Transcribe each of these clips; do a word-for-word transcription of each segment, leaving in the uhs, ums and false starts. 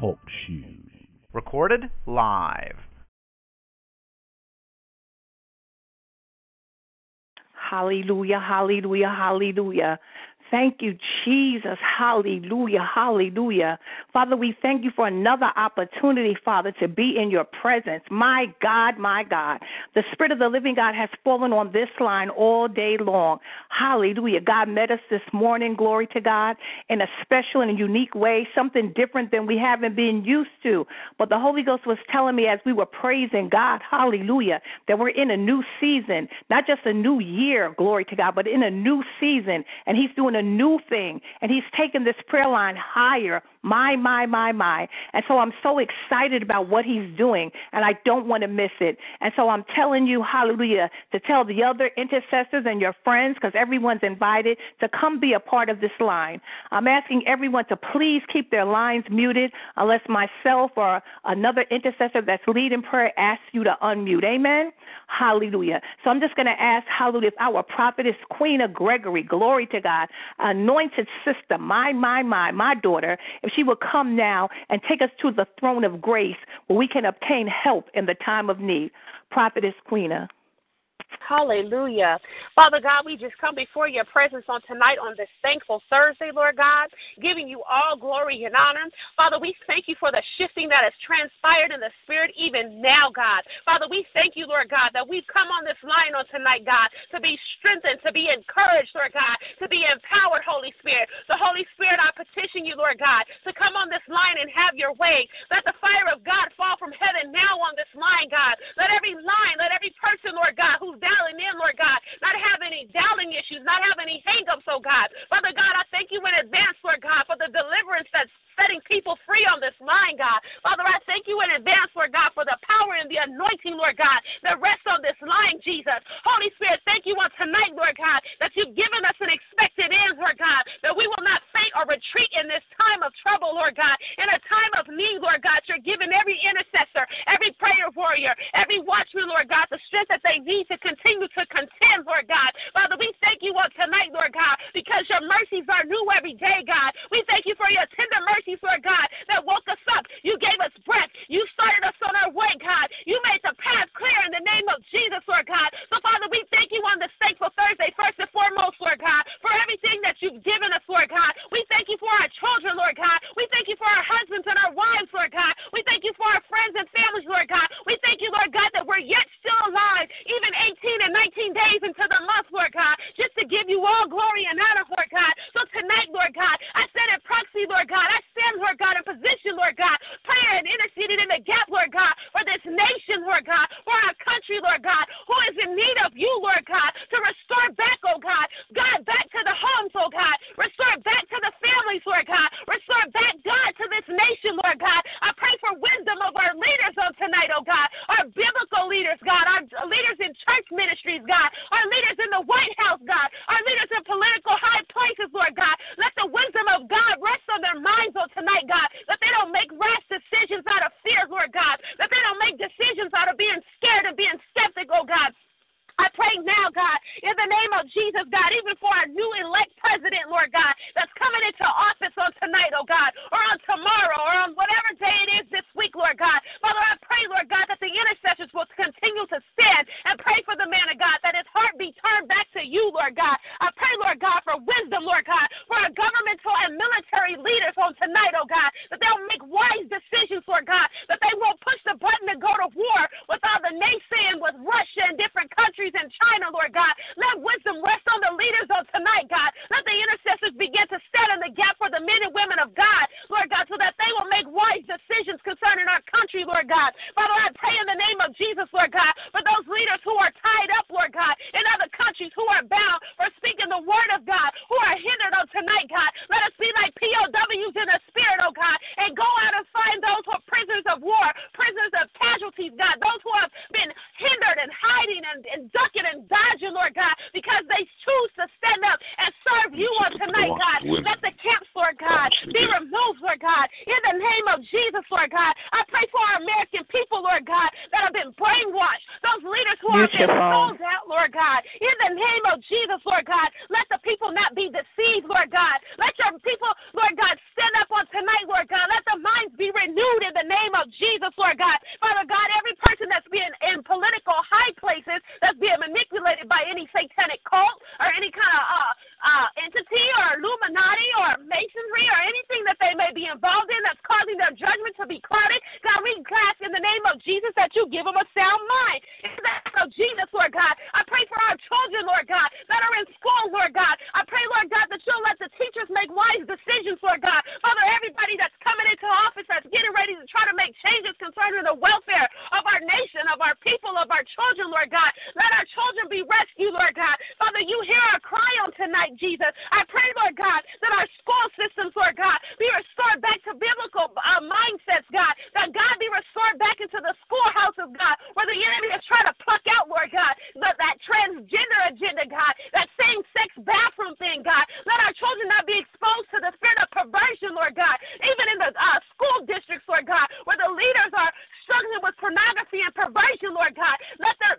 Talk shoes. Recorded live. Hallelujah, hallelujah, hallelujah. Thank you, Jesus. Hallelujah, hallelujah. Father, we thank you for another opportunity, Father, to be in your presence. My God, my God. The Spirit of the living God has fallen on this line all day long. Hallelujah. God met us this morning, glory to God, in a special and a unique way, something different than we haven't been used to. But the Holy Ghost was telling me as we were praising God, hallelujah, that we're in a new season, not just a new year, glory to God, but in a new season, and he's doing a new thing, and he's taken this prayer line higher. My, my, my, my. And so I'm so excited about what he's doing, and I don't want to miss it. And so I'm telling you, hallelujah, to tell the other intercessors and your friends, because everyone's invited, to come be a part of this line. I'm asking everyone to please keep their lines muted unless myself or another intercessor that's leading prayer asks you to unmute. Amen? Hallelujah. So I'm just going to ask, hallelujah, if our prophetess, Queena Gregory, glory to God, anointed sister, my, my, my, my daughter, if she will come now and take us to the throne of grace where we can obtain help in the time of need. Prophetess Queena. Hallelujah. Father God, we just come before your presence on tonight on this thankful Thursday, Lord God, giving you all glory and honor. Father, we thank you for the shifting that has transpired in the spirit even now, God. Father, we thank you, Lord God, that we've come on this line on tonight, God, to be strengthened, to be encouraged, Lord God, to be empowered, Holy Spirit. The Holy Spirit, I petition you, Lord God, to come on this line and have your way. Let the fire of God fall from heaven now on this line, God. Let every line, let every person, Lord God, who's dialing in, Lord God, not have any doubting issues, not have any hang-ups, oh God. Father God, I thank you in advance, Lord God, for the deliverance that's setting people free on this line, God. Father, I thank you in advance, Lord God, for the power and the anointing, Lord God, that rests on this line, Jesus. Holy Spirit, thank you on tonight, Lord God, that you've given us an expected end, Lord God, that we will not faint or retreat in this time of trouble, Lord God. In a time of need, Lord God, you're giving every intercessor, every prayer warrior, every watchman, Lord God, the strength that they need to continue to contend, Lord God. Father, we thank you on tonight, Lord God, because your mercies are new every day, God. We thank you for your tender mercies, Lord God, that woke us up. You gave us breath. You started us on our way, God. You made the path clear in the name of Jesus, Lord God. So, Father, we thank you on this thankful Thursday, first and foremost, Lord God, for everything that you've given us, Lord God. We thank you for our children, Lord God. We thank you for our husbands and our wives, Lord God. We thank you for our friends and families, Lord God. We thank you, Lord God, that we're yet still alive, even eighteen and nineteen days into the month, Lord God, just to give you all glory and honor, Lord God. So tonight, Lord God, I stand in proxy, Lord God. I stand, Lord God, in position, Lord God, prayer and interceding in the gap, Lord God, for this nation, Lord God, for our country, Lord God, who is in need of you, Lord God, to restore back, oh God, God, back to the homes, oh God, restore back tonight, God. Let the camps, Lord God, be removed, Lord God. In the name of Jesus, Lord God, I pray for our American people, Lord God, that have been brainwashed. Those leaders who have been sold out, Lord God. In the name of Jesus, Lord God, let the people not be deceived, Lord God. Let your people, Lord God, stand up on tonight, Lord God. Let the minds be renewed in the name of Jesus, Lord God. Father God, every person that's being in political high places, that's being manipulated by any satanic cult or any kind of uh, uh, entity or Illuminati or masonry or anything that they may be involved in that's causing their judgment to be clouded, God, we ask in the name of Jesus that you give them a sound mind. In the name of Jesus, Lord God, I pray for our children, Lord God, that are in school, Lord God. I pray, Lord God, that you'll let the teachers make wise decisions, Lord God. Father, everybody that's coming into office that's getting ready to try to make changes concerning the welfare of our nation, of our people, of our children, Lord God, let our children be rescued, Lord God. Father, you hear our cry on tonight, Jesus. I pray, Lord God, that our school systems, Lord God, be restored back to biblical uh, mindsets, God. That God be restored back into the schoolhouses, God, where the enemy is trying to pluck out, Lord God, that, that transgender agenda, God, that same-sex bathroom thing, God. Let our children not be exposed to the spirit of perversion, Lord God, even in the uh, school districts, Lord God, where the leaders are struggling with pornography and perversion, Lord God. Let the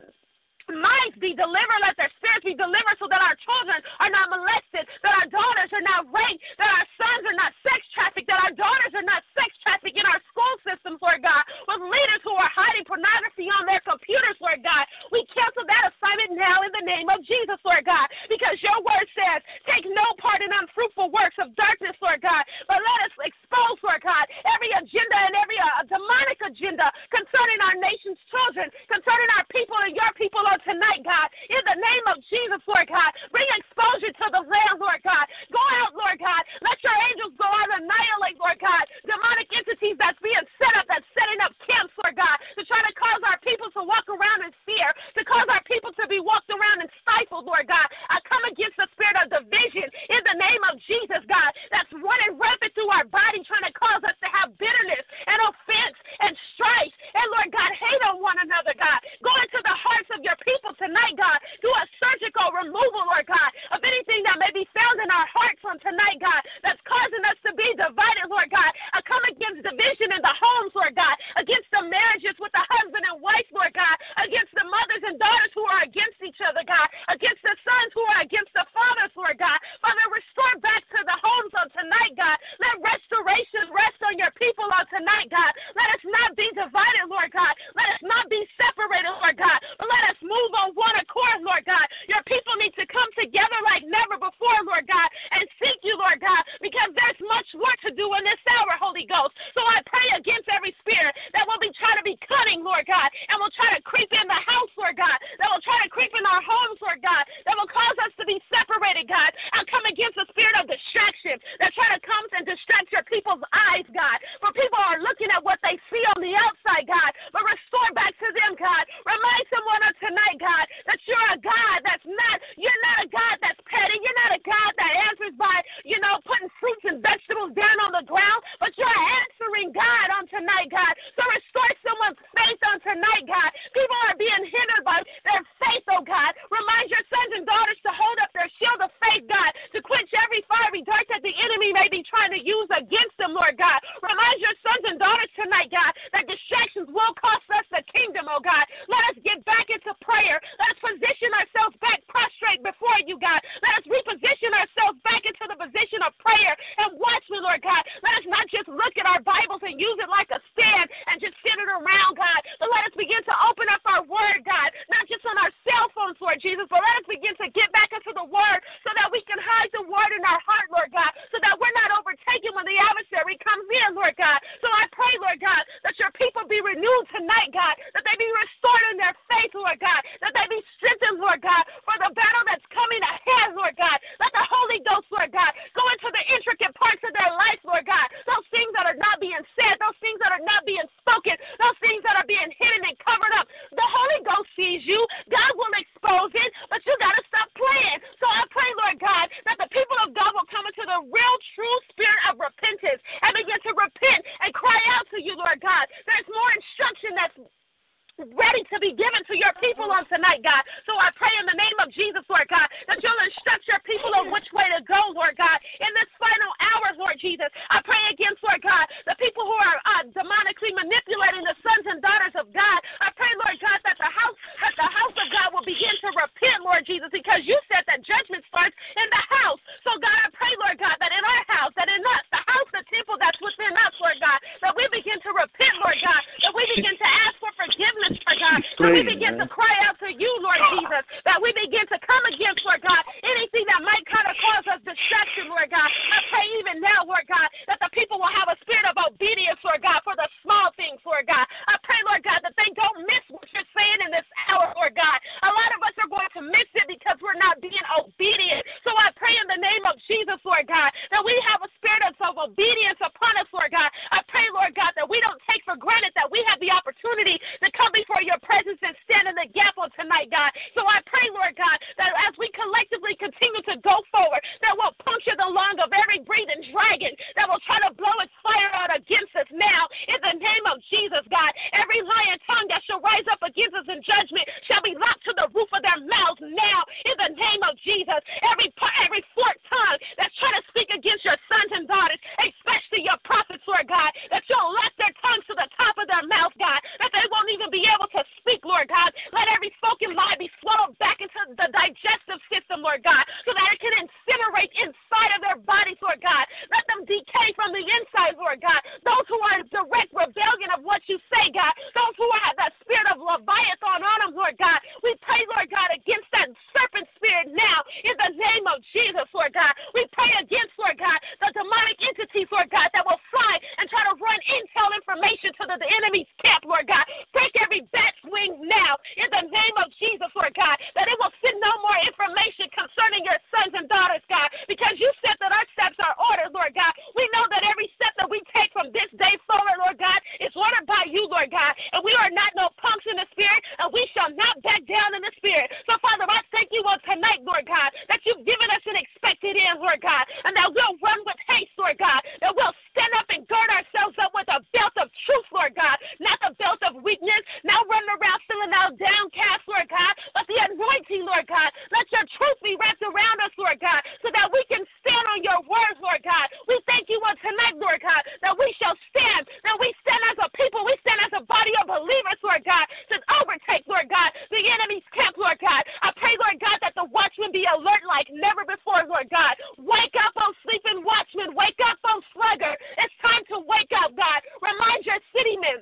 minds be delivered, let their spirits be delivered so that our children are not molested, that our daughters are not raped, that our sons are not sex trafficked, that our daughters are not sex trafficked in our school systems, Lord God, with leaders who are hiding pornography on their computers, Lord God. We cancel that assignment now in the name of Jesus, Lord God, because your word says, take no part in unfruitful works of darkness, Lord God, but let us expose, Lord God, every agenda and every uh, demonic agenda concerning our nation's children, concerning our people and your people, Lord, tonight, God, in the name of Jesus, Lord God. Bring exposure to the land, Lord God. Go out, Lord God. Let your angels go out and annihilate, Lord God, demonic entities that's being set up, that's setting up camps, Lord God, to try to cause our people to walk around in fear, to cause our people to be walked around and stifled, Lord God. I come against the spirit of division in the name of Jesus, God, that's running rampant through our body, trying to cause us to have bitterness and offense and strife and, Lord God, hate on one another, God. Go into the hearts of your people tonight, God. Do a surgical removal, Lord God, of anything that may be found in our hearts on tonight, God, that's causing us to be divided, Lord God. I come against division in the homes, Lord God, against the marriages with the husband and wife, Lord God, against the mothers and daughters who are against each other, God, against the sons who are against the fathers, Lord God. Father, restore back to the homes on tonight, God. Let restoration rest on your people on tonight, God. Let us not be divided, Lord God. Let us not be separated, Lord God, but let us move on one accord, Lord God. Your people need to come together like never before, Lord God, and seek you, Lord God, because there's much work to do in this hour, Holy Ghost. So I pray against every spirit that will be trying to be cunning, Lord God, and will try to creep in the house, Lord God, that will try to creep in our homes, Lord God, that will cause us to be separated, God. I come against the spirit of distraction that try to come and distract your people's eyes, God, for people are looking at what they see on the outside, God, but restore back to them, God. Remind someone of tonight, God, that you're a God that's not, you're not a God that's petty. You're not a God that answers by, you know, putting fruits and vegetables down on the ground, but you're answering God on tonight, God. So restore someone's faith on tonight, God. People are being hindered by their faith, oh God. Remind your sons and daughters to hold up their shield of faith, God, to quench every fiery dart that the enemy may be trying to use against them, Lord God. Remind your sons and daughters tonight, God, that distractions will cost us the kingdom, oh God. Let us get back into prayer. Let us position ourselves back prostrate before you, God. Let us reposition ourselves back into the position of prayer and watchman, Lord God. Let us not just look at our Bibles and use it like a stand and just sit it around, God, but let us begin to open up our word, God, not just on our cell phones, Lord Jesus, but let us begin to get back into the word so that we can hide the word in our heart, Lord God, so that we're not overtaken when the adversary comes in, Lord God. So I pray, Lord God, that your people be renewed tonight, God, that they be restored in their faith, Lord God, that they be strengthened, Lord God, for the battle that's coming ahead, Lord God. Let the Holy Ghost, Lord God, go into the intricate parts of their life, Lord God, those things that are not being said, those things that are not being spoken, those things that are being hidden and covered up. The Holy Ghost sees you. God will expose it, but you got to stop playing. So I pray, Lord God, that the people of God will come into the real, true spirit of repentance and begin to repent and cry out to you, Lord God. There's more instruction that's ready to be given to your people on tonight, God. So I pray in the name of Jesus, Lord God, that you'll instruct your people on which way to go, Lord God, in this final hour, Lord Jesus. I pray against, Lord God, the people who are uh, demonically manipulating the sons and daughters of God. I pray, Lord God, that the house that the house of God will begin to repent, Lord Jesus, because you said that judgment starts in the house. So, God, I pray, Lord God, that in our house, that in us, the house, the temple that's within us, Lord God, that we begin to repent, Lord God, that we begin to ask for forgiveness, Lord God, that we begin to cry out to you, Lord Jesus, that we begin to come against, Lord God, anything that might kind of cause us destruction, Lord God. I pray even now, Lord God, that the people will have a spirit of obedience, Lord God, for the small things, Lord God. I pray, Lord God, that they don't miss what you're saying in this hour, Lord God. A lot of us are going to miss it because we're not being obedient. So I pray in the name of Jesus, Lord God, that we have a spirit of obedience upon us, Lord God. I pray, Lord God, that we don't take for granted that we have the opportunity to come before your presence and stand in the gap on tonight, God. So I pray, Lord God, that as we collectively continue to go forward, that we'll puncture the lung of every breathing dragon that will try to blow its fire out against us now in the name of Jesus, God. Every lying tongue that shall rise up against us in judgment shall be locked to the roof of their mouths now in the name of Jesus. Every every forked tongue that's trying to speak against your sons and daughters, especially your prophets, Lord God, that you'll lock their tongues to the top of their mouth, God, that they won't even be able to speak, Lord God. Let every spoken lie be swallowed back into the digestive system, Lord God, so that it can incinerate inside of their bodies, Lord God. Let them decay from the inside, Lord God. Those who are in direct rebellion of what you say, God, those who have that spirit of Leviathan on them, Lord God, we pray, Lord God, against that serpent spirit now in the name of Jesus, Lord God. We pray against, Lord God, the demonic entities, Lord God, that will fly and try to run intel information to the, the enemy's camp, Lord God. Break every bat's wing now in the name of Jesus, Lord God, that it will send no more information concerning your sons and daughters, God, because you said that our steps are ordered, Lord God. We know that every step that we take from this day forward, Lord God, is ordered by you, Lord God, and we are not no punks in the spirit, and we shall not back down in the spirit. So, Father, I thank you on tonight, Lord God, that you've given us an expected end, Lord God, and that we'll run with haste, Lord God, that we'll stand up and gird ourselves up with a belt of truth, Lord God, not the belt of weakness, not running around feeling all downcast, Lord God, but the anointing, Lord God. Let your truth be wrapped around us, Lord God, so that we can stand on your words, Lord God. We thank you on tonight, Lord God, that we shall stand, that we stand as a people, we stand as a body of believers, Lord God, to overtake, Lord God, the enemy's camp, Lord God. I pray, Lord God, that the watchmen be alert like never before, Lord God. Wake up, oh sleeping watchman. Wake up, oh sluggard. It's time to wake up, God. Remind your citymen,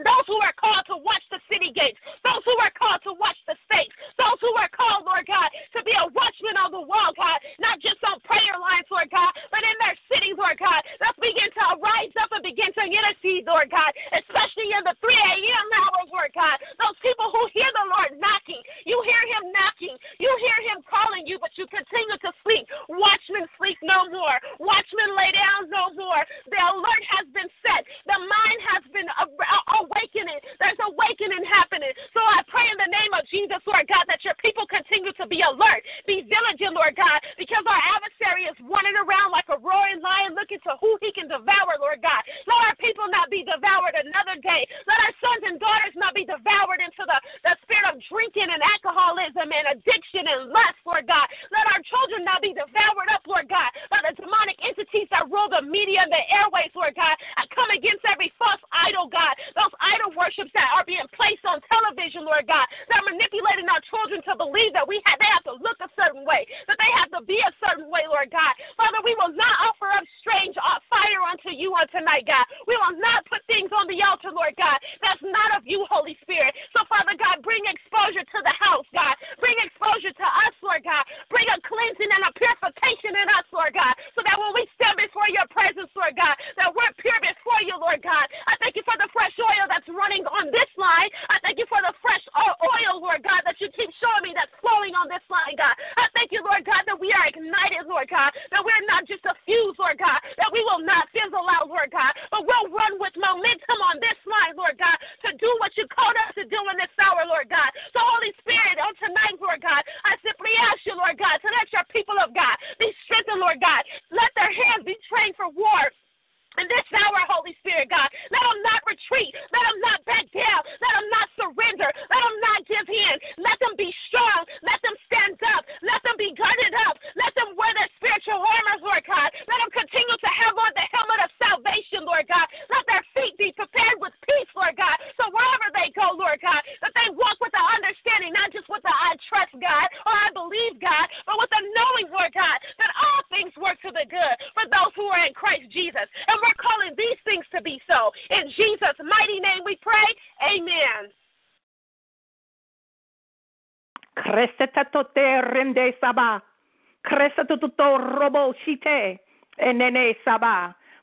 those who are called to watch the city gates, those who are called to watch the states, those who are called, Lord God, to be a watchman on the wall, God, not just on prayer lines, Lord God, but in their cities, Lord God. Let's begin to rise up and begin to intercede, Lord God, especially in the three a.m. hours, Lord God. Those people who hear the Lord knocking, you hear him knocking, you hear him calling you, but you continue to sleep. Watchmen sleep no more. Watchmen lay down no more. The alert has been set. The mind has been awakened. Awakening. There's awakening happening. So I pray in the name of Jesus, Lord God, that your people continue to be alert, be diligent, Lord God, because our adversary is running around like a roaring lion looking to who he can devour, Lord God. Let our people not be devoured another day. Let our sons and daughters not be devoured into the, the spirit of drinking and alcoholism and addiction and lust, Lord God. Let our children not be devoured up, Lord God, by the demonic entities that rule the media and the airways, Lord God. I come against every false idol, God. Those idol worships that are being placed on television, Lord God, that are manipulating our children to believe that we have, they have to look a certain way, that they have to be a certain way, Lord God. Father, we will not offer up strange fire unto you on tonight, God. We will not put things on the altar, Lord God, that's not of you, Holy Spirit. So, Father God, bring exposure to the house, God. Bring exposure to us, Lord God. Bring a cleansing and a purification in us, Lord God, so that when we stand before your presence, Lord God, that we're pure before you, Lord God. I thank you for the fresh oil that's running on this line. I thank you for the fresh oil, Lord God, that you keep showing me that's flowing on this line, God. I thank you, Lord God, that we are ignited, Lord God, that we're not just a fuse, Lord God, that we will not fizzle out, Lord God, but who are in Christ Jesus. And we're calling these things to be so. In Jesus' mighty name we pray. Amen.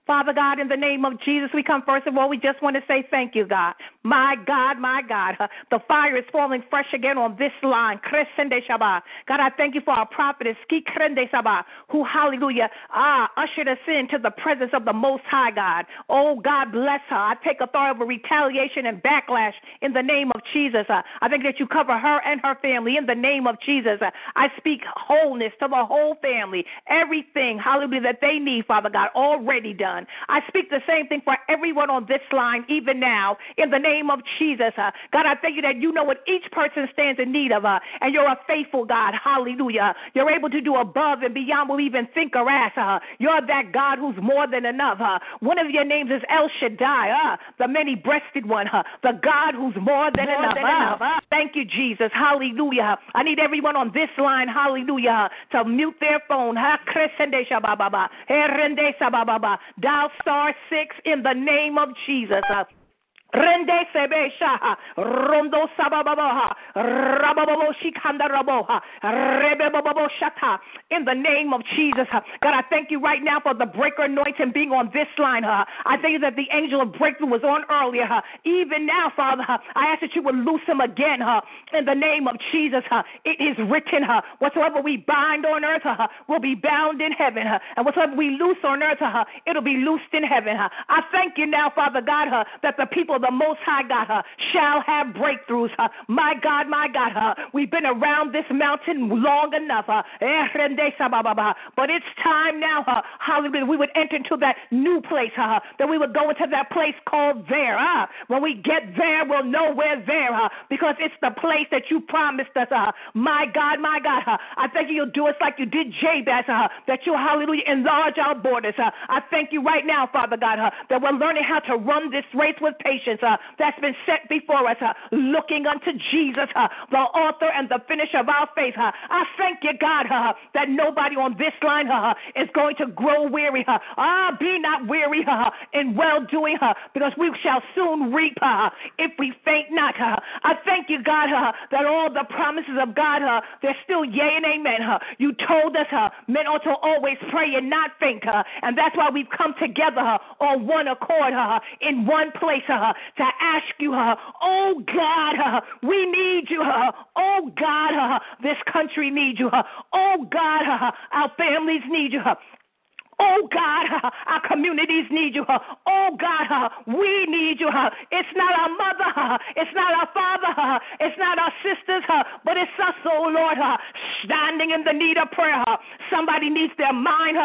Father God, in the name of Jesus, we come first of all, we just want to say thank you, God. My God, my God, the fire is falling fresh again on this line. Crescendo Shabbat. God, I thank you for our prophetess, Crescendo Shabbat, who, hallelujah, ah, ushered us into the presence of the Most High God. Oh, God bless her. I take authority over retaliation and backlash in the name of Jesus. I think that you cover her and her family in the name of Jesus. I speak wholeness to the whole family. Everything, hallelujah, that they need, Father God, already done. I speak the same thing for everyone on this line, even now, in the name of Jesus. Uh, God, I thank you that you know what each person stands in need of, uh, and you're a faithful God. Hallelujah. You're able to do above and beyond what we even think or ask. Uh, you're that God who's more than enough. Uh, one of your names is El Shaddai, uh, the many-breasted one, uh, the God who's more than more enough. Than uh, enough uh. Thank you, Jesus. Hallelujah. I need everyone on this line, hallelujah, to mute their phone. Dial star six in the name of Jesus. Rende sebesha, rondo sababaha, rabababo shikanda raboha, rebebabo shata. In the name of Jesus, God, I thank you right now for the breaker anointing being on this line. I thank you that the angel of breakthrough was on earlier. Even now, Father, I ask that you would loose him again. In the name of Jesus, it is written, whatsoever we bind on earth will be bound in heaven, and whatsoever we loose on earth, it'll be loosed in heaven. I thank you now, Father God, that the people the Most High God uh, shall have breakthroughs. Uh, my God, my God, uh, we've been around this mountain long enough. Uh, but it's time now, uh, hallelujah, we would enter into that new place, uh, that we would go into that place called there. Uh, when we get there, we'll know we're there, uh, because it's the place that you promised us. Uh, my God, my God, uh, I thank you you'll do us like you did Jabez, uh, that you'll, hallelujah, enlarge our borders. Uh, I thank you right now, Father God, uh, that we're learning how to run this race with patience. Uh, that's been set before us, uh, looking unto Jesus, uh, the author and the finisher of our faith. Uh, I thank you, God, uh, that nobody on this line uh, is going to grow weary. Uh, ah, be not weary uh, in well-doing, uh, because we shall soon reap uh, if we faint not. Uh, I thank you, God, uh, that all the promises of God, uh, they're still yea and amen. Uh, you told us uh, men ought to always pray and not faint, uh, and that's why we've come together uh, on one accord, uh, in one place, uh, to ask you, uh, oh God, uh, we need you, uh, oh God, uh, this country needs you, uh, oh God, uh, our families need you, uh, oh God, our communities need you. Oh God, we need you. It's not our mother, it's not our father, it's not our sisters, but it's us, oh Lord, standing in the need of prayer. Somebody needs their mind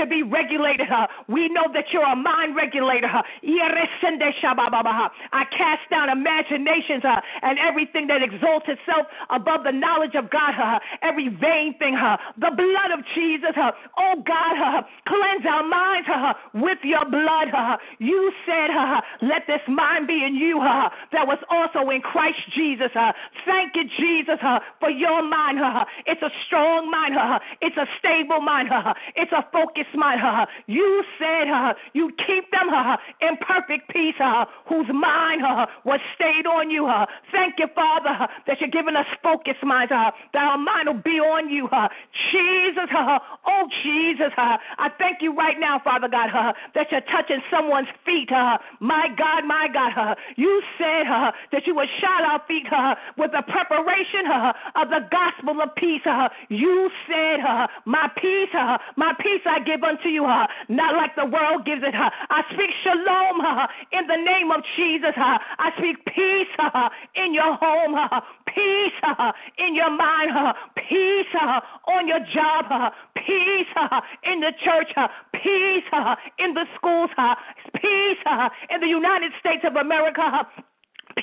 to be regulated. We know that you're a mind regulator. I cast down imaginations and everything that exalts itself above the knowledge of God, every vain thing, the blood of Jesus. Oh God, cleanse our minds uh, with your blood. Uh, you said, uh, let this mind be in you uh, that was also in Christ Jesus. Uh, thank you, Jesus, uh, for your mind. Uh, it's a strong mind. Uh, it's a stable mind. Uh, it's a focused mind. Uh, you said uh, you keep them uh, in perfect peace uh, whose mind uh, was stayed on you. Uh, thank you, Father, uh, that you're giving us focused minds, uh, that our mind will be on you. Uh, Jesus, uh, oh, Jesus, uh, I thank you right now, Father God, uh, that you're touching someone's feet. Uh, my God, my God, uh, you said uh, that you would shod our feet uh, with the preparation uh, of the gospel of peace. Uh, you said, uh, my peace, uh, my peace I give unto you, uh, not like the world gives it. Uh, I speak shalom uh, in the name of Jesus. Uh, I speak peace uh, in your home, uh, peace uh, in your mind, uh, peace uh, on your job, uh, peace uh, in the church. Church, uh, peace uh, in the schools, uh, peace uh, in the United States of America, uh,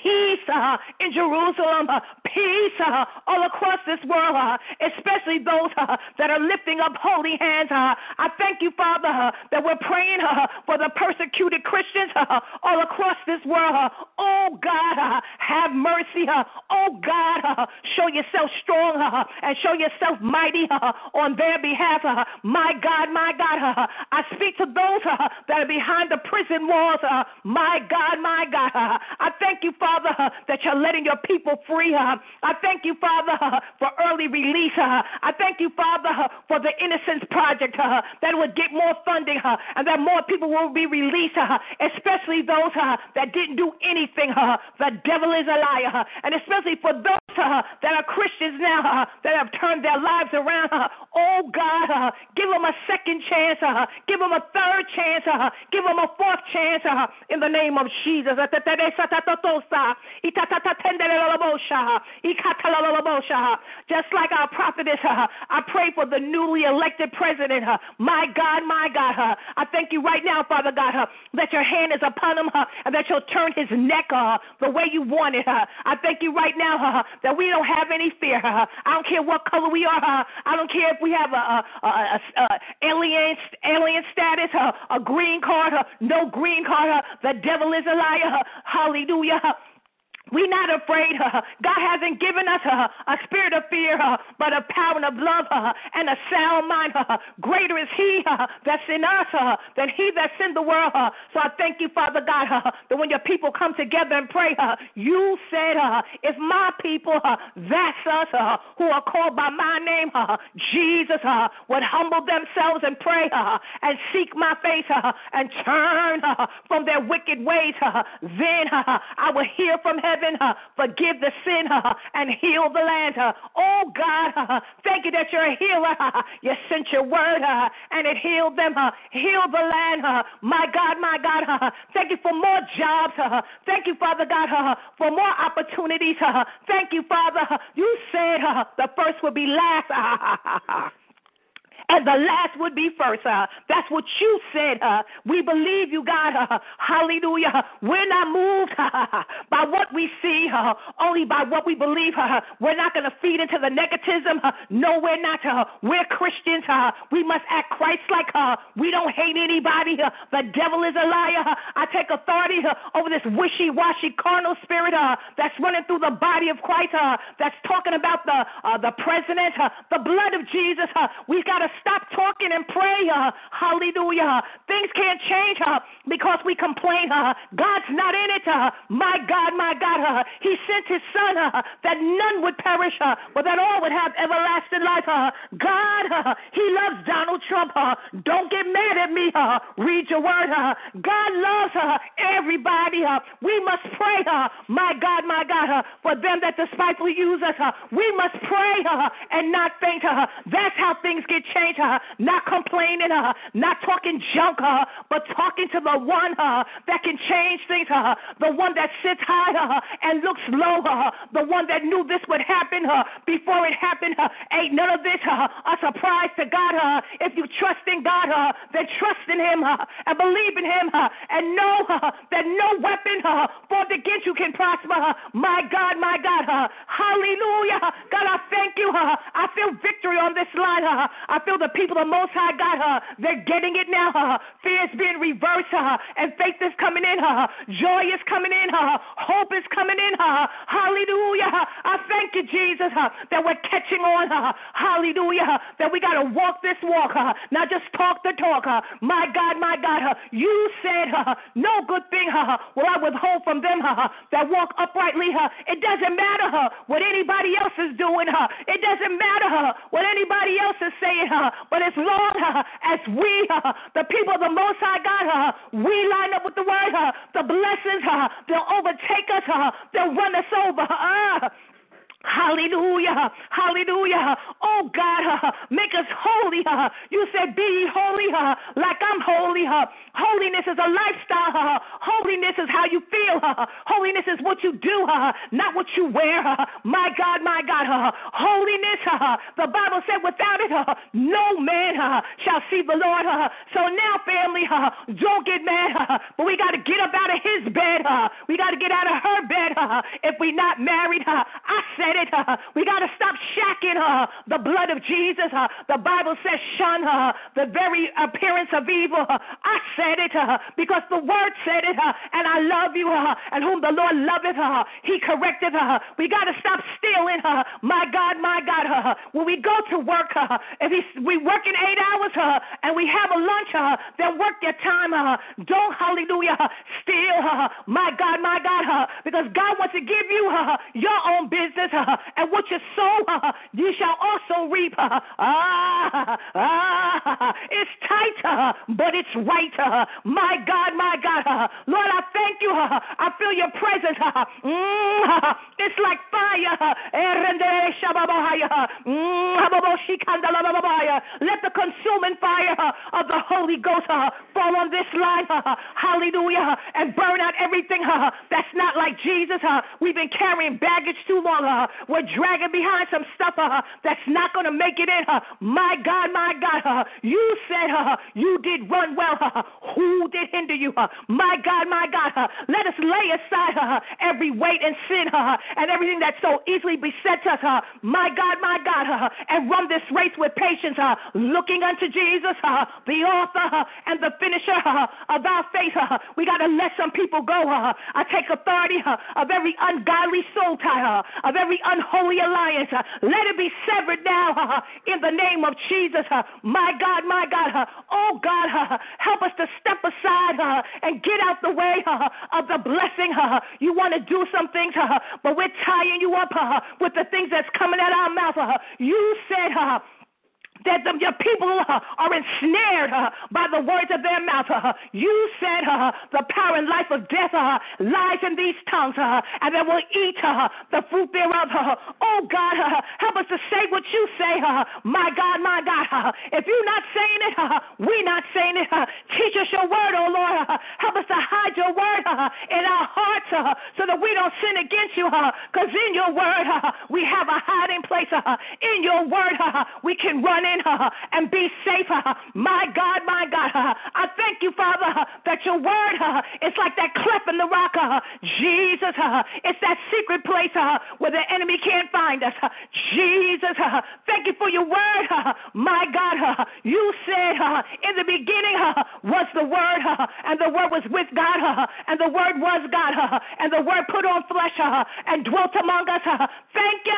peace uh, in Jerusalem, uh, peace uh, all across this world, uh, especially those uh, that are lifting up holy hands. Uh, I thank you, Father, uh, that we're praying uh, for the persecuted Christians uh, all across this world. Uh, oh, God, uh, have mercy. Uh, oh, God, uh, show yourself strong uh, and show yourself mighty uh, on their behalf. Uh, my God, my God, uh, I speak to those uh, that are behind the prison walls. Uh, my God, my God, uh, I thank you, Father, uh, that you're letting your people free. Uh, I thank you, Father, uh, for early release. Uh, I thank you, Father, uh, for the Innocence Project uh, that would get more funding uh, and that more people will be released, uh, especially those uh, that didn't do anything. Uh, the devil is a liar, uh, and especially for those uh, that are Christians now uh, that have turned their lives around. Uh, oh, God, uh, give them a second chance. Uh, give them a third chance. Uh, give them a fourth chance uh, in the name of Jesus. Just like our prophetess, uh, I pray for the newly elected president. Uh, my God, my God, uh, I thank you right now, Father God, uh, that your hand is upon him uh, and that you'll turn his neck uh, the way you want it. Uh, I thank you right now uh, that we don't have any fear. Uh, I don't care what color we are. Uh, I don't care if we have a, a, a, a alien alien status, uh, a green card, uh, no green card. Uh, the devil is a liar. Uh, hallelujah. We're not afraid. Uh, God hasn't given us uh, a spirit of fear, uh, but a power of love uh, and a sound mind. Uh, greater is he uh, that's in us uh, than he that's in the world. Uh. So I thank you, Father God, uh, that when your people come together and pray, uh, you said, uh, if my people, uh, that's us, uh, who are called by my name, uh, Jesus, uh, would humble themselves and pray uh, and seek my face uh, and turn uh, from their wicked ways, uh, then uh, I will hear from heaven. Heaven, uh, forgive the sin uh, and heal the land. Uh. Oh, God, uh, thank you that you're a healer. Uh, you sent your word uh, and it healed them. Uh, heal the land. Uh. My God, my God, uh, thank you for more jobs. Uh, thank you, Father God, uh, for more opportunities. Uh, thank you, Father. Uh, you said uh, the first would be last. Uh, And the last would be first. Uh, that's what you said. Uh, we believe you, God. Uh, hallelujah. We're not moved uh, by what we see, uh, only by what we believe. Uh, we're not going to feed into the negativism. Uh, no, we're not. Uh, we're Christians. Uh, we must act Christ-like. Uh, we don't hate anybody. Uh, the devil is a liar. Uh, I take authority uh, over this wishy-washy carnal spirit uh, that's running through the body of Christ, uh, that's talking about the, uh, the president, uh, the blood of Jesus. Uh, we've got to stop talking and pray. Uh, hallelujah. Things can't change uh, because we complain. Uh, God's not in it. Uh, my God, my God. Uh, he sent his son uh, that none would perish, uh, but that all would have everlasting life. Uh, God, uh, he loves Donald Trump. Uh, don't get mad at me. Uh, read your word. Uh, God loves uh, everybody. Uh, we must pray. Uh, my God, my God. Uh, for them that despitefully use us, uh, we must pray uh, and not faint. Uh, that's how things get changed. Change, uh, not complaining, uh, not talking junk, uh, but talking to the one uh, that can change things, uh, the one that sits high uh, and looks low, uh, the one that knew this would happen uh, before it happened. Uh, ain't none of this uh, a surprise to God. Uh, if you trust in God, uh, then trust in him uh, and believe in him uh, and know uh, that no weapon uh, formed against you can prosper. Uh, my God, my God. Uh, hallelujah. God, I thank you. Uh, I feel victory on this line. Uh, I feel the people of Most High God, uh, they're getting it now. Uh, fear is being reversed, uh, and faith is coming in. Uh, joy is coming in. Uh, hope is coming in. Uh, hallelujah. I thank you, Jesus, uh, that we're catching on. Uh, hallelujah. That we got to walk this walk, uh, not just talk the talk. Uh, my God, my God, uh, you said uh, no good thing uh, will I withhold from them uh, that walk uprightly. Uh, it doesn't matter uh, what anybody else is doing. Uh, it doesn't matter uh, what anybody else is saying. Uh, but as long uh, as we, uh, the people of the Most High God, uh, we line up with the word, uh, the blessings, uh, they'll overtake us, uh, they'll run us over. Uh. Hallelujah, hallelujah. Oh, God, uh, make us holy. Uh, you said, be holy uh, like I'm holy. Uh, holiness is a lifestyle. Uh, holiness is how you feel. Uh, holiness is what you do, uh, not what you wear. Uh, my God, my God. Uh, holiness, uh, the Bible said without it, uh, no man uh, shall see the Lord. Uh, so now, family, uh, don't get mad, uh, but we got to get up out of his bed. Uh, We got to get out of her bed uh, if we're not married. Uh, I said it. Uh, we got to stop shacking uh, the blood of Jesus. Uh, the Bible says shun uh, the very appearance of evil. Uh, I said it uh, because the word said it. Uh, and I love you. Uh, and whom the Lord loveth, uh, he correcteth her. Uh, we got to stop stealing her. Uh, my God, my God. Uh, when we go to work, uh, if we working eight hours uh, and we have a lunch, uh, then work your time. Uh, don't, hallelujah, steal. Uh, my God, my God. Uh, because God wants to give you uh, your own business. Uh, and what you sow, uh, you shall also reap. Uh, ah, ah, it's tight, uh, but it's right. Uh, my God, my God. Uh, Lord, I thank you. Uh, I feel your presence. Uh, mm, uh, it's like fire. Let the consuming fire uh, of the Holy Ghost uh, fall on this line. Uh, hallelujah. And burn out everything uh, that's not like Jesus. Uh, we've been carrying baggage too long. Uh, we're dragging behind some stuff uh, that's not going to make it in. Uh, my God, my God. Uh, you said uh, you did run well. Uh, who did hinder you? Uh, my God, my God. Uh, let us lay aside uh, every weight and sin uh, and everything that so easily besets us. Uh, my God, my God. Uh, and run this race with patience, uh, looking unto Jesus, uh, the author uh, and the finisher uh, of our faith. Uh, we got to let some people go. Uh, I take authority uh, of every ungodly soul tie, uh, of every unholy alliance. Uh, let it be severed now uh, in the name of Jesus. Uh, my God, my God. Uh, oh, God, uh, help us to step aside uh, and get out the way uh, of the blessing. Uh, you want to do some things, uh, but we're tying you up uh, with the things that's coming out of our mouth. Uh, you said, uh, that the, your people uh, are ensnared uh, by the words of their mouth. Uh, you said uh, the power and life of death uh, lies in these tongues, uh, and they will eat uh, the fruit thereof. Uh, oh, God, uh, help us to say what you say. Uh, my God, my God, uh, if you're not saying it, uh, we're not saying it. Uh, teach us your word, oh, Lord. Uh, help us to hide your word uh, in our hearts uh, so that we don't sin against you, because uh, in your word uh, we have a hiding place. Uh, in your word uh, we can run in and be safe. My God, my God. I thank you, Father, that your word is like that cleft in the rock. Jesus, it's that secret place where the enemy can't find us. Jesus, thank you for your word. My God, you said in the beginning was the word, and the word was with God, and the word was God, and the word put on flesh and dwelt among us. Thank you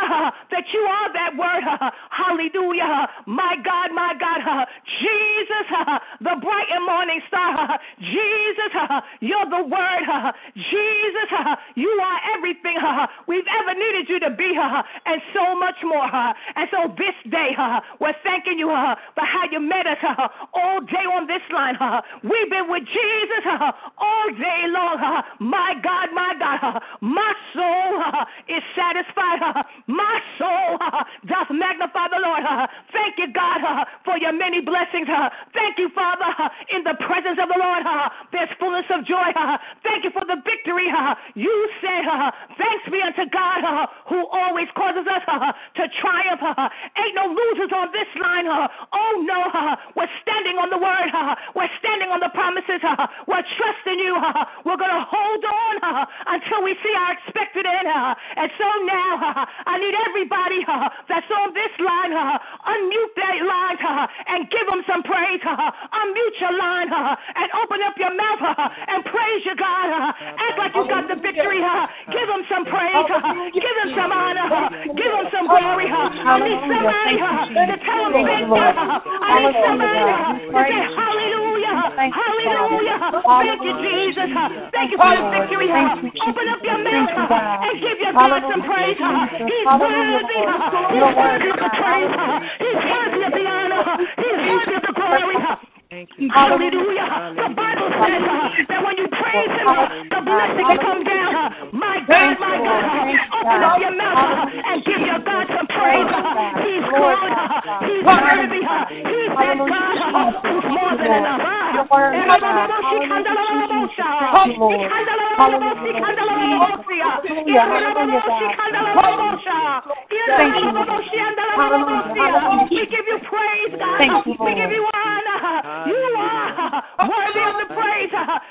that you are that word. Hallelujah. My My God, my God, uh, Jesus, uh, the bright and morning star, uh, Jesus, uh, you're the word, uh, Jesus, uh, you are everything uh, we've ever needed you to be, uh, and so much more. Uh, and so this day, uh, we're thanking you uh, for how you met us uh, all day on this line. Uh, we've been with Jesus uh, all day long. Uh, my God, my God, uh, my soul uh, is satisfied. Uh, my soul uh, doth magnify the Lord. Uh, thank you, God, uh, for your many blessings. Uh, thank you, Father, uh, in the presence of the Lord, uh, there's fullness of joy. Uh, thank you for the victory. Uh, you said, uh, thanks be unto God, uh, who always causes us uh, to triumph. Uh, ain't no losers on this line. Uh, oh, no. Uh, we're standing on the word. Uh, we're standing on the promises. Uh, we're trusting you. Uh, we're going to hold on uh, until we see our expected end. Uh, and so now, uh, I need everybody uh, that's on this line uh, unmute their lines uh, and give them some praise. Uh, unmute your line uh, and open up your mouth uh, and praise your God. Uh, act like you got the victory. Uh, give them some praise. Uh, give them some honor. Uh, give them some glory. Uh, I need somebody uh, to tell them thank God. Uh, I need somebody uh, to say hallelujah. Uh, hallelujah. Thank you, Jesus. Uh, thank you for the victory. Uh, open up your mouth uh, and give your God some praise. Uh, he's worthy. Uh, he's worthy of the praise. Uh, he's worthy of the honor, he's worthy of the glory. Thank you. Hallelujah. The Bible says uh, that when you praise him, uh, the blessing will come down. Uh, my God, my God, uh, open up your mouth uh, and give your God some praise. Uh, he's God, uh, he's worthy, uh, he's that God uh, who's more than enough. We give you praise, God. We give you honor. You are worthy of the praise.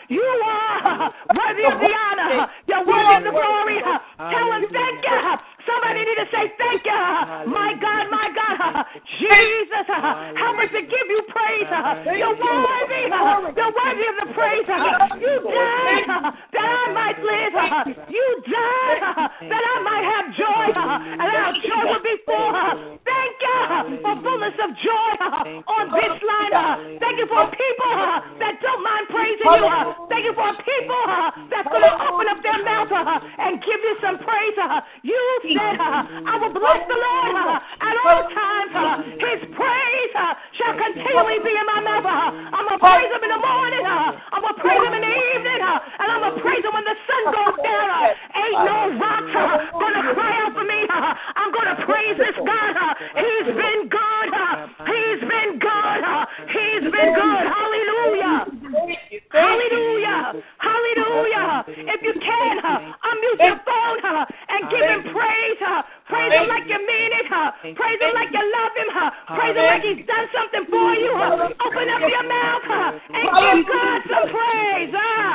You are worthy of the honor. You're worthy of the glory. Tell him thank you. Somebody need to say thank you. My God, my God. Jesus, how much to give you praise. You're worthy. You're worthy of the praise. You died that I might live. You died that I might have joy. And our joy will be full. Thank you for fullness of joy on this line. Thank you for people that don't mind praising you. Thank you for people that's going to open up their mouth and give you some praise. You said, I will bless the Lord at all times. His praise shall continually be in my mouth. I'm going to praise him in the morning. I'm going to praise him in the evening. And I'm going to praise him when the sun goes down. Ain't no rock going to cry out for me. I'm going to praise this God. He's been good. He's been good. He's been good. Hallelujah. Hallelujah. Hallelujah. If you can, unmute your phone and give him praise. Praise him like you mean it. Praise him like you love him. Praise him like he's done something for you. Open up your mouth and give God some praise. There's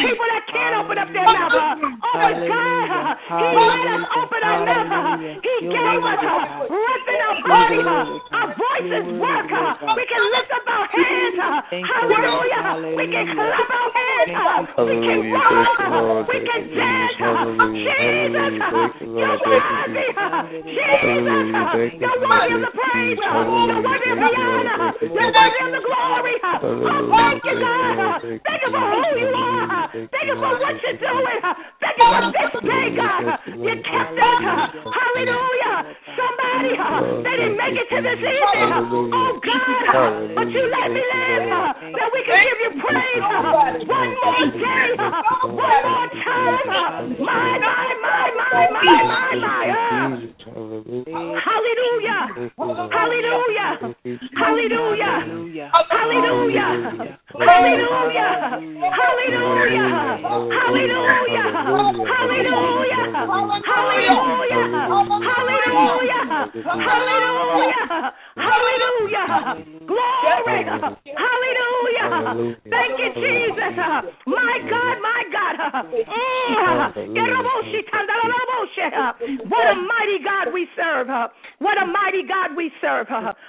people that can't open up their mouth. Oh my God. He let us open our mouth. He gave us breath in our body. Our voices work. We can lift up our hands. Hallelujah. We can clap our hands. We can roll. We can dance. Jesus, you're worthy. Jesus, you're worthy of the praise. You're worthy of the honor. You're worthy of the glory. Oh, thank you, God. Thank you for who you are. Thank you for what you're doing. Thank you for this day, God. You kept us. Hallelujah. Somebody, they didn't make it to this evening. Oh, God, but you let me live that we can give you praise one more day, one more time. My, my, my, my, my, my, my. Hallelujah. Hallelujah. Hallelujah. Hallelujah. Hallelujah. Hallelujah. Hallelujah. Hallelujah. Hallelujah. Hallelujah. Hallelujah. Hallelujah. Glory. Hallelujah. Thank you, Jesus. My God, my God. What a mighty God we serve. What a mighty God we serve.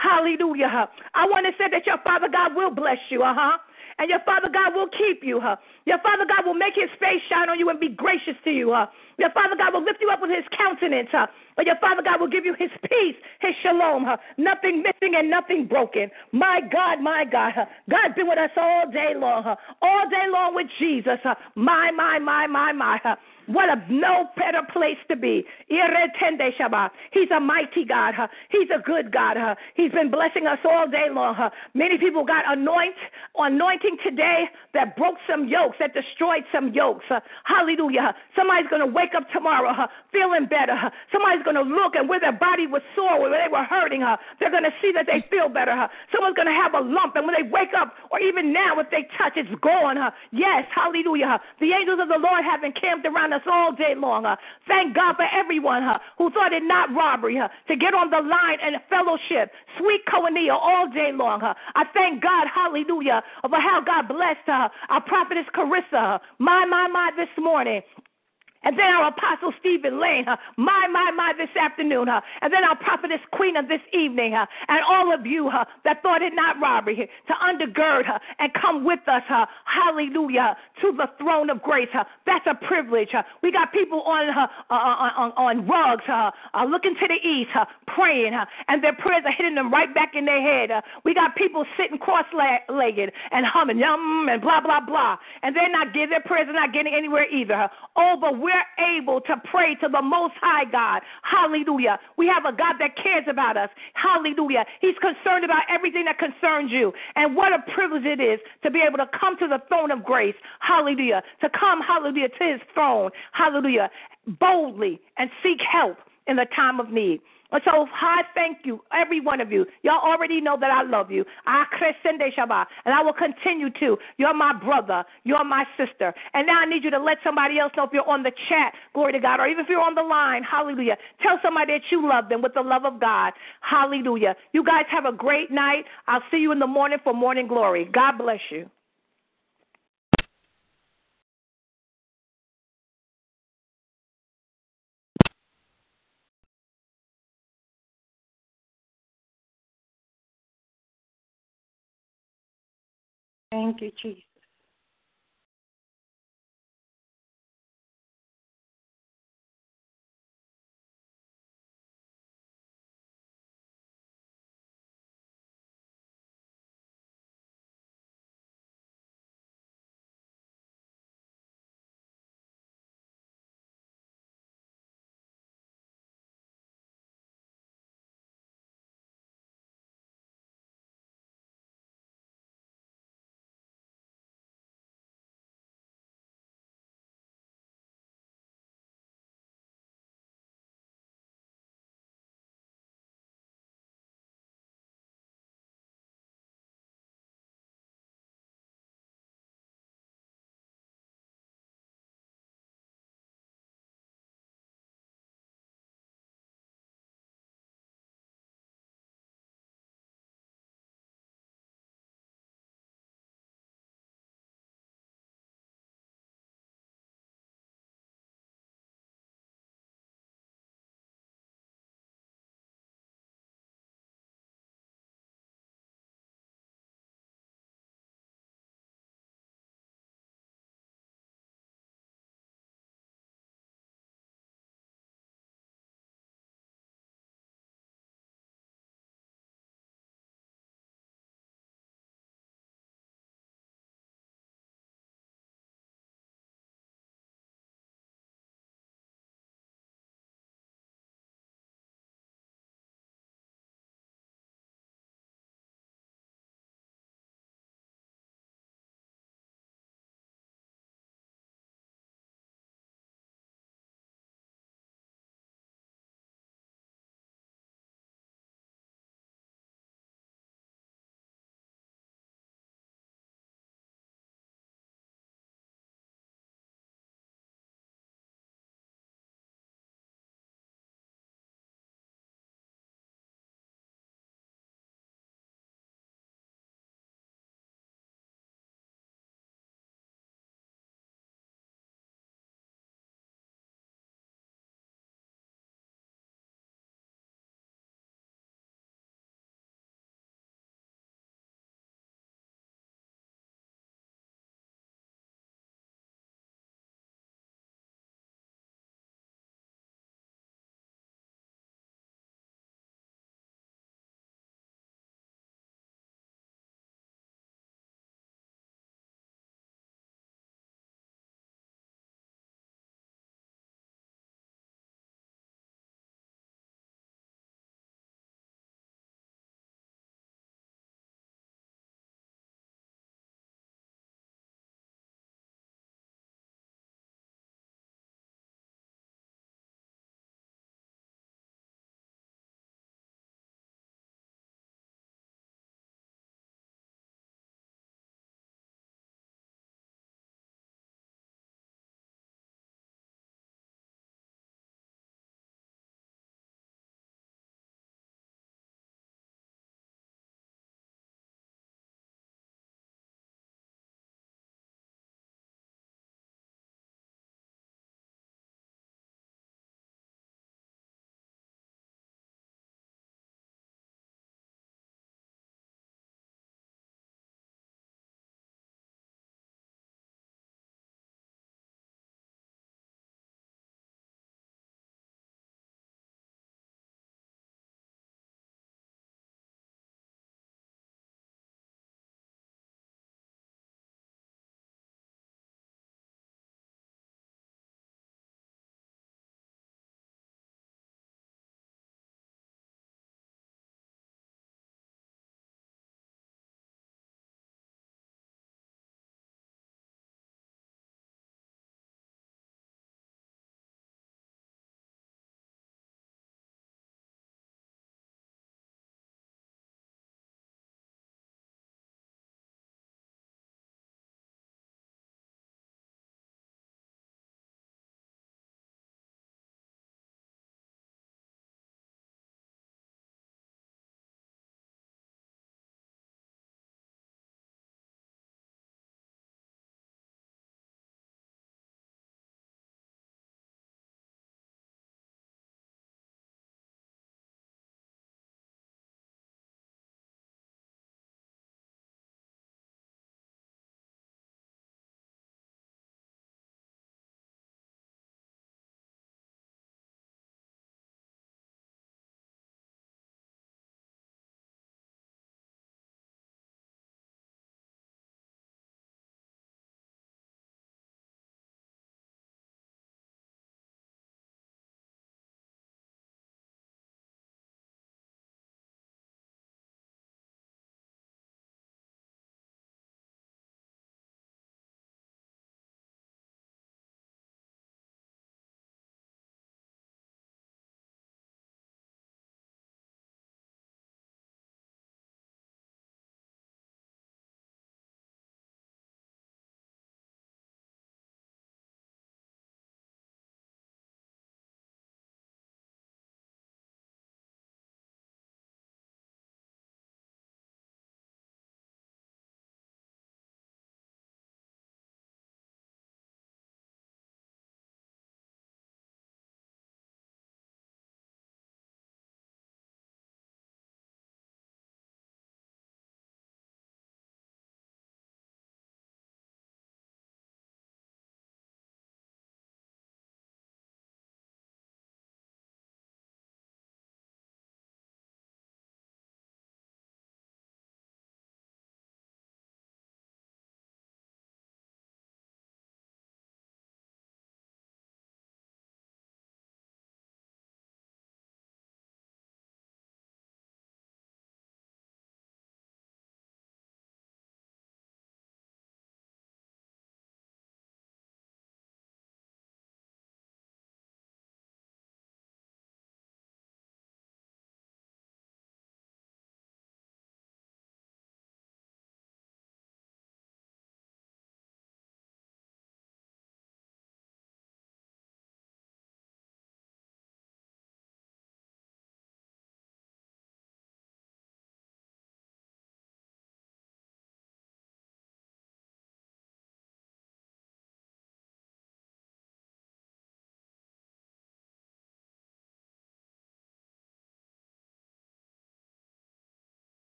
Hallelujah. I want to say that your Father God will bless you. Uh-huh. And your Father God will keep you. Huh? Your Father God will make his face shine on you and be gracious to you. Huh? Your Father God will lift you up with his countenance. Huh? But your Father God will give you his peace, his shalom. Huh? Nothing missing and nothing broken. My God, my God. Huh? God's been with us all day long. Huh? All day long with Jesus. Huh? My, my, my, my, my. Huh? What a no better place to be. He's a mighty God. Huh? He's a good God. Huh? He's been blessing us all day long. Huh? Many people got anoint, anointing today that broke some yokes, that destroyed some yokes. Huh? Hallelujah. Somebody's going to wake up tomorrow huh? feeling better. Huh? Somebody's going to look and where their body was sore, where they were hurting, huh? they're going to see that they feel better. Huh? Someone's going to have a lump, and when they wake up, or even now, if they touch, it's gone. Huh? Yes, hallelujah. Huh? The angels of the Lord have encamped around us all day long. Huh? Thank God for everyone huh? who thought it not robbery huh? to get on the line and fellowship, sweet koinonia all day long. Huh? I thank God, hallelujah, for how God blessed uh, our prophetess Carissa, huh? my, my, my, this morning. And then our apostle Stephen Lane, huh? my, my, my, this afternoon. Huh? And then our prophetess Queena this evening. Huh? And all of you huh? that thought it not robbery huh? to undergird huh? and come with us, huh? hallelujah, to the throne of grace. Huh? That's a privilege. Huh? We got people on huh? uh, on, on rugs huh? uh, looking to the east, huh? praying, huh? and their prayers are hitting them right back in their head. Huh? We got people sitting cross-legged and humming, yum, and blah, blah, blah. And they're not getting, their prayers are not getting anywhere either. Huh? Oh, but we're able to pray to the Most High God. Hallelujah. We have a God that cares about us. Hallelujah. He's concerned about everything that concerns you. And what a privilege it is to be able to come to the throne of grace. Hallelujah. To come, hallelujah, to his throne. Hallelujah. Boldly and seek help in the time of need. So, I thank you, every one of you. Y'all already know that I love you. I Crescendo Shabbat, and I will continue to. You're my brother. You're my sister. And now I need you to let somebody else know if you're on the chat, glory to God, or even if you're on the line, hallelujah. Tell somebody that you love them with the love of God, hallelujah. You guys have a great night. I'll see you in the morning for Morning Glory. God bless you. Thank you, Jesus.